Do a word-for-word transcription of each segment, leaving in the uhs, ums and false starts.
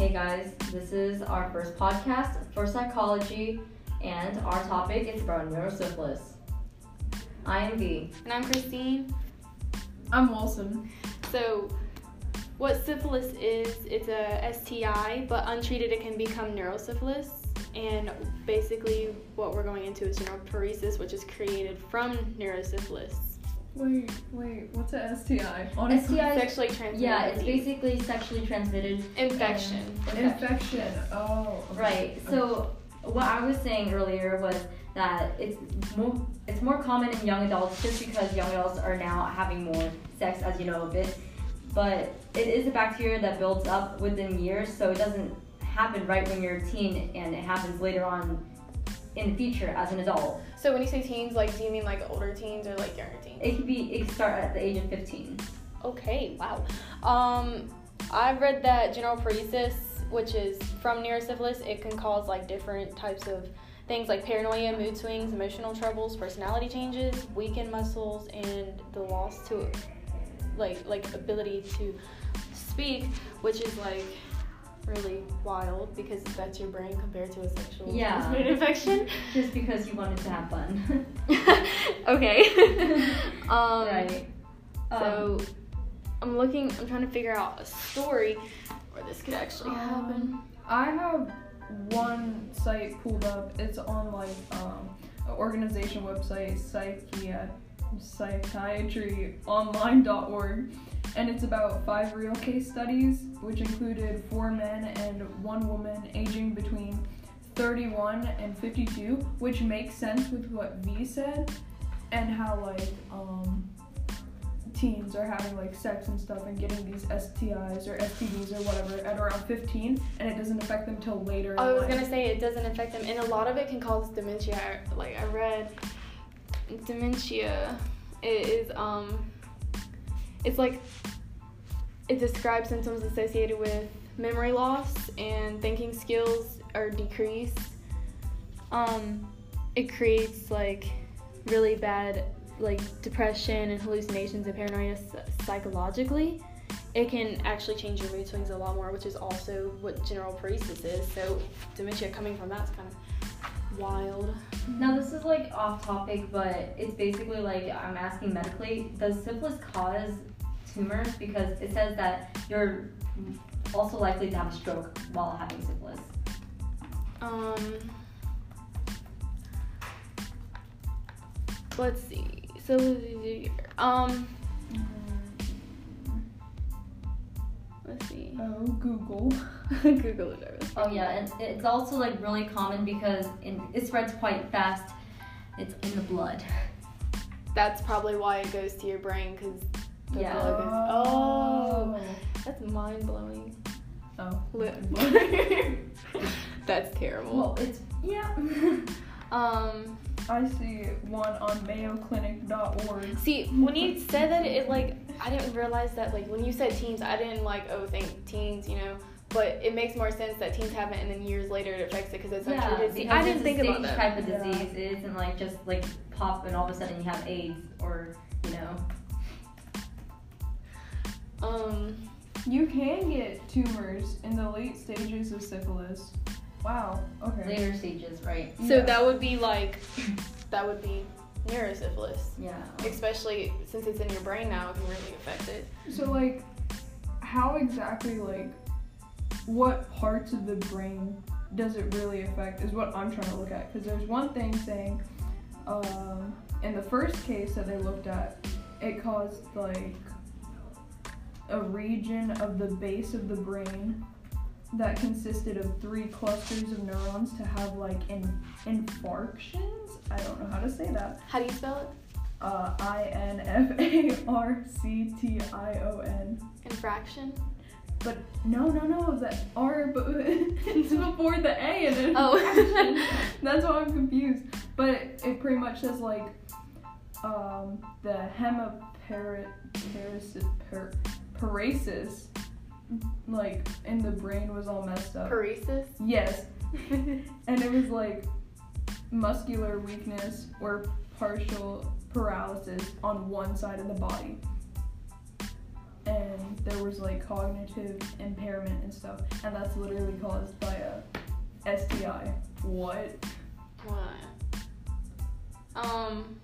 Hey guys, this is our first podcast for psychology, and our topic is about neurosyphilis. I am V. And I'm Christine. I'm Wilson. So, what syphilis is, it's a S T I, but untreated it can become neurosyphilis. And basically what we're going into is neuroparesis, which is created from neurosyphilis. Wait, wait, what's an S T I? Honestly, S T I is sexually transmitted. Yeah, it's basically sexually transmitted infection. Infection. Infection. Oh. Okay. Right. So what I was saying earlier was that it's more, it's more common in young adults just because young adults are now having more sex, as you know, a bit. But it is a bacteria that builds up within years, so it doesn't happen right when you're a teen, and it happens later on in the future as an adult. So when you say teens, like, do you mean like older teens or like younger teens? It could be, it could start at the age of fifteen. Okay, wow. Um, I've read that neuroparesis, which is from neurosyphilis, it can cause like different types of things like paranoia, mood swings, emotional troubles, personality changes, weakened muscles, and the loss to like like ability to speak, which is like really wild because that's your brain compared to a sexual yeah. transmitted infection. Just because you wanted to have fun. Okay. um, right. So um, I'm looking. I'm trying to figure out a story where this could actually um, happen. I have one site pulled up. It's on like um, an organization website, Psychiat- Psychiatryonline dot org. And it's about five real case studies, which included four men and one woman aging between thirty-one and fifty-two, which makes sense with what V said and how like um, teens are having like sex and stuff and getting these S T Is or S T Ds or whatever at around fifteen, and it doesn't affect them till later. I was gonna say it doesn't affect them, and a lot of it can cause dementia. Like I read, dementia it is um. It's like, it describes symptoms associated with memory loss and thinking skills are decreased. Um, it creates like really bad like depression and hallucinations and paranoia psychologically. It can actually change your mood swings a lot more, which is also what neuroparesis is. So dementia coming from that's kind of wild. Now this is like off topic, but it's basically like I'm asking medically, does syphilis cause tumors? Because it says that you're also likely to have a stroke while having syphilis. Um, let's see. So, um, let's see. Oh, Google. Google it. Oh yeah, and it's also like really common because in, it spreads quite fast. It's in the blood. That's probably why it goes to your brain, because the yeah. blood goes. Oh, that's mind blowing. Oh, that's terrible. Well, it's yeah. um, I see one on Mayo Clinic dot org. See, when you said that, it like I didn't realize that like when you said teens, I didn't like oh think teens, you know. But it makes more sense that teens have it, and then years later it affects it because it's yeah, untreated. See, I didn't think about that. Type of yeah. disease it isn't like just like pop and all of a sudden you have AIDS or you know. Um, you can get tumors in the late stages of syphilis. Wow. Okay. Later stages, right? So yeah. that would be like, that would be neurosyphilis. Yeah. Especially since it's in your brain now, it can really affect it. So like, how exactly like. What parts of the brain does it really affect is what I'm trying to look at, because there's one thing saying um, in the first case that they looked at, it caused like a region of the base of the brain that consisted of three clusters of neurons to have like in- infarctions? I don't know how to say that. How do you spell it? Uh, I N F A R C T I O N. Infraction? But no, no, no, the R, but it's before the A and then oh. That's why I'm confused. But it, it pretty much says, like, um, the hemiparesis, like, in the brain was all messed up. Paresis? Yes. And it was, like, muscular weakness or partial paralysis on one side of the body. and there was like cognitive impairment and stuff, and that's literally caused by a S T I. What? What? Um,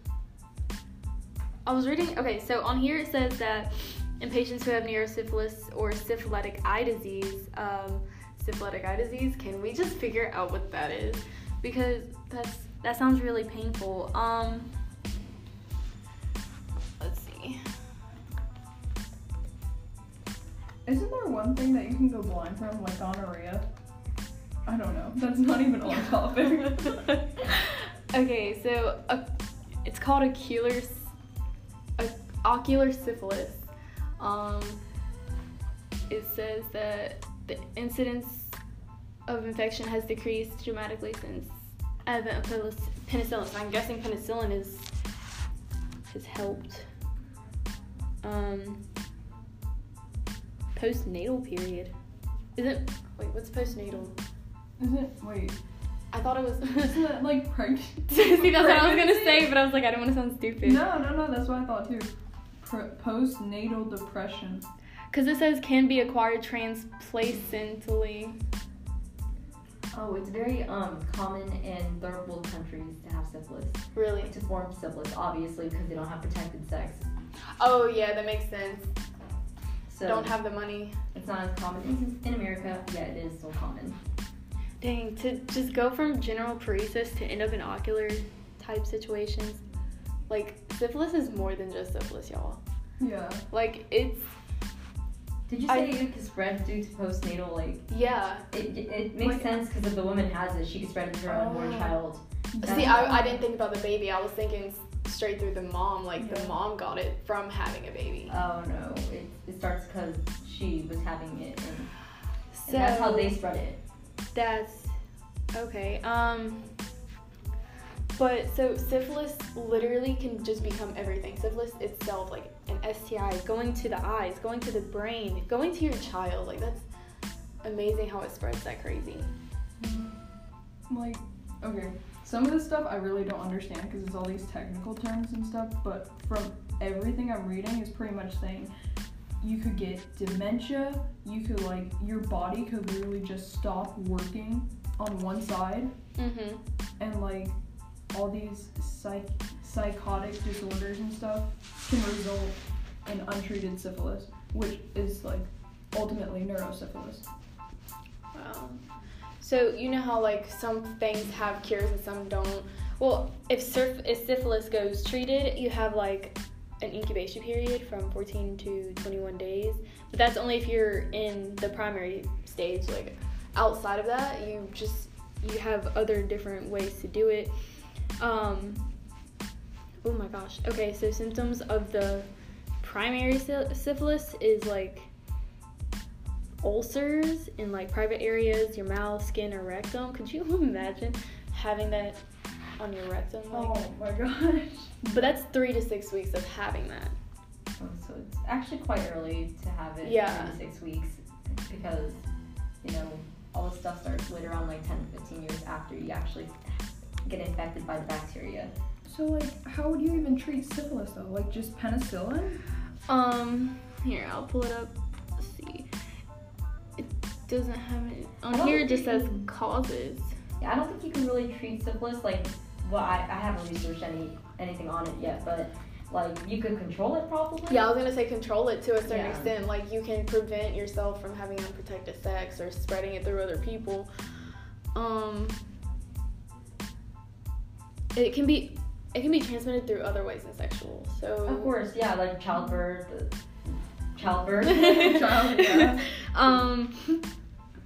I was reading, okay, so on here it says that in patients who have neurosyphilis or syphilitic eye disease, um, syphilitic eye disease, can we just figure out what that is? Because that's, that sounds really painful. Um, let's see. Isn't there one thing that you can go blind from, like gonorrhea? I don't know. That's not even on topic. Okay, so uh, it's called ocular, uh, ocular syphilis. Um, it says that the incidence of infection has decreased dramatically since advent of penicillin. So I'm guessing penicillin is has helped. Um, postnatal period. Is it? Wait, what's postnatal? Is it? Wait. I thought it was. Isn't that like pregnancy? See, that's pregnancy? What I was gonna say, but I was like, I don't want to sound stupid. No, no, no. That's what I thought too. Pre- postnatal depression. Because it says can be acquired transplacentally. Oh, it's very um common in third world countries to have syphilis. Really? To form syphilis, obviously, because they don't have protected sex. Oh, yeah, that makes sense. So don't have the money. It's not as common. In America, yeah, it is still common. Dang, to just go from general paresis to end up in ocular type situations. Like, syphilis is more than just syphilis, y'all. Yeah. Like, it's... Did you say I, it could spread due to postnatal, like... Yeah. It it makes like, sense, because if the woman has it, she could spread it to her oh. unborn child. That's See, I, I didn't think about the baby. I was thinking straight through the mom. Like, yeah. The mom got it from having a baby. Oh, no. It, it starts because she was having it, and, so, and that's how they spread it. That's... Okay, um... But, so, syphilis literally can just become everything. Syphilis itself, like, an S T I, going to the eyes, going to the brain, going to your child. Like, that's amazing how it spreads that crazy. Like, okay, some of this stuff I really don't understand because it's all these technical terms and stuff, but from everything I'm reading is pretty much saying you could get dementia, you could, like, your body could literally just stop working on one side. Mm-hmm. And, like... all these psych- psychotic disorders and stuff can result in untreated syphilis, which is, like, ultimately neurosyphilis. Wow. So, you know how, like, some things have cures and some don't? Well, if, syf- if syphilis goes treated, you have, like, an incubation period from fourteen to twenty-one days. But that's only if you're in the primary stage. Like, outside of that, you just, you have other different ways to do it. Um, oh my gosh. Okay, so symptoms of the primary syphilis is like ulcers in like private areas, your mouth, skin, or rectum. Could you imagine having that on your rectum? Like, oh my gosh. But that's three to six weeks of having that. Oh, so it's actually quite early to have it. Yeah. Three to six weeks because, you know, all the stuff starts later on, like ten to fifteen years after you actually get infected by the bacteria. So, like, how would you even treat syphilis, though? Like, just penicillin? Um, here, I'll pull it up. Let's see. It doesn't have any... On here, it just says causes. Yeah, I don't think you can really treat syphilis. Like, well, I, I haven't researched any anything on it yet, but, like, you could control it probably? Yeah, I was going to say control it to a certain yeah. extent. Like, you can prevent yourself from having unprotected sex or spreading it through other people. Um... It can be, it can be transmitted through other ways than sexual. So of course, yeah, like childbirth, childbirth, child. Yeah. Um,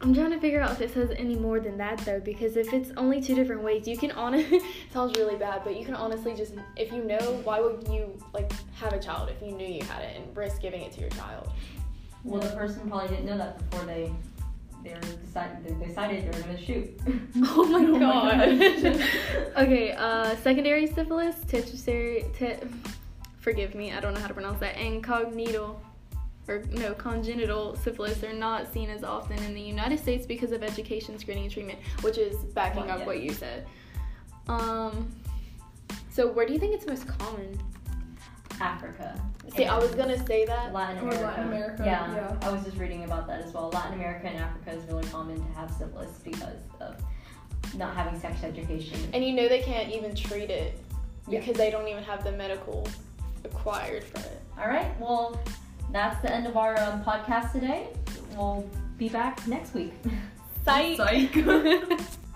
I'm trying to figure out if it says any more than that though, because if it's only two different ways, you can honestly it sounds really bad, but you can honestly just if you know, why would you like have a child if you knew you had it and risk giving it to your child? Well, the person probably didn't know that before they. They decided they decided they're gonna shoot. Oh my oh god. My okay, uh, secondary syphilis, tertiary, te- forgive me, I don't know how to pronounce that. Incognito, or no, congenital syphilis are not seen as often in the United States because of education, screening, and treatment, which is backing well, up yeah. what you said. Um, so where do you think it's most common? Africa. See, I was gonna say that. Latin America. Latin America. Yeah. yeah. I was just reading about that as well. Latin America and Africa is really common to have syphilis because of not having sex education. And you know they can't even treat it because yeah. they don't even have the medical acquired for it. All right. Well, that's the end of our um, podcast today. We'll be back next week. Psych. Psych.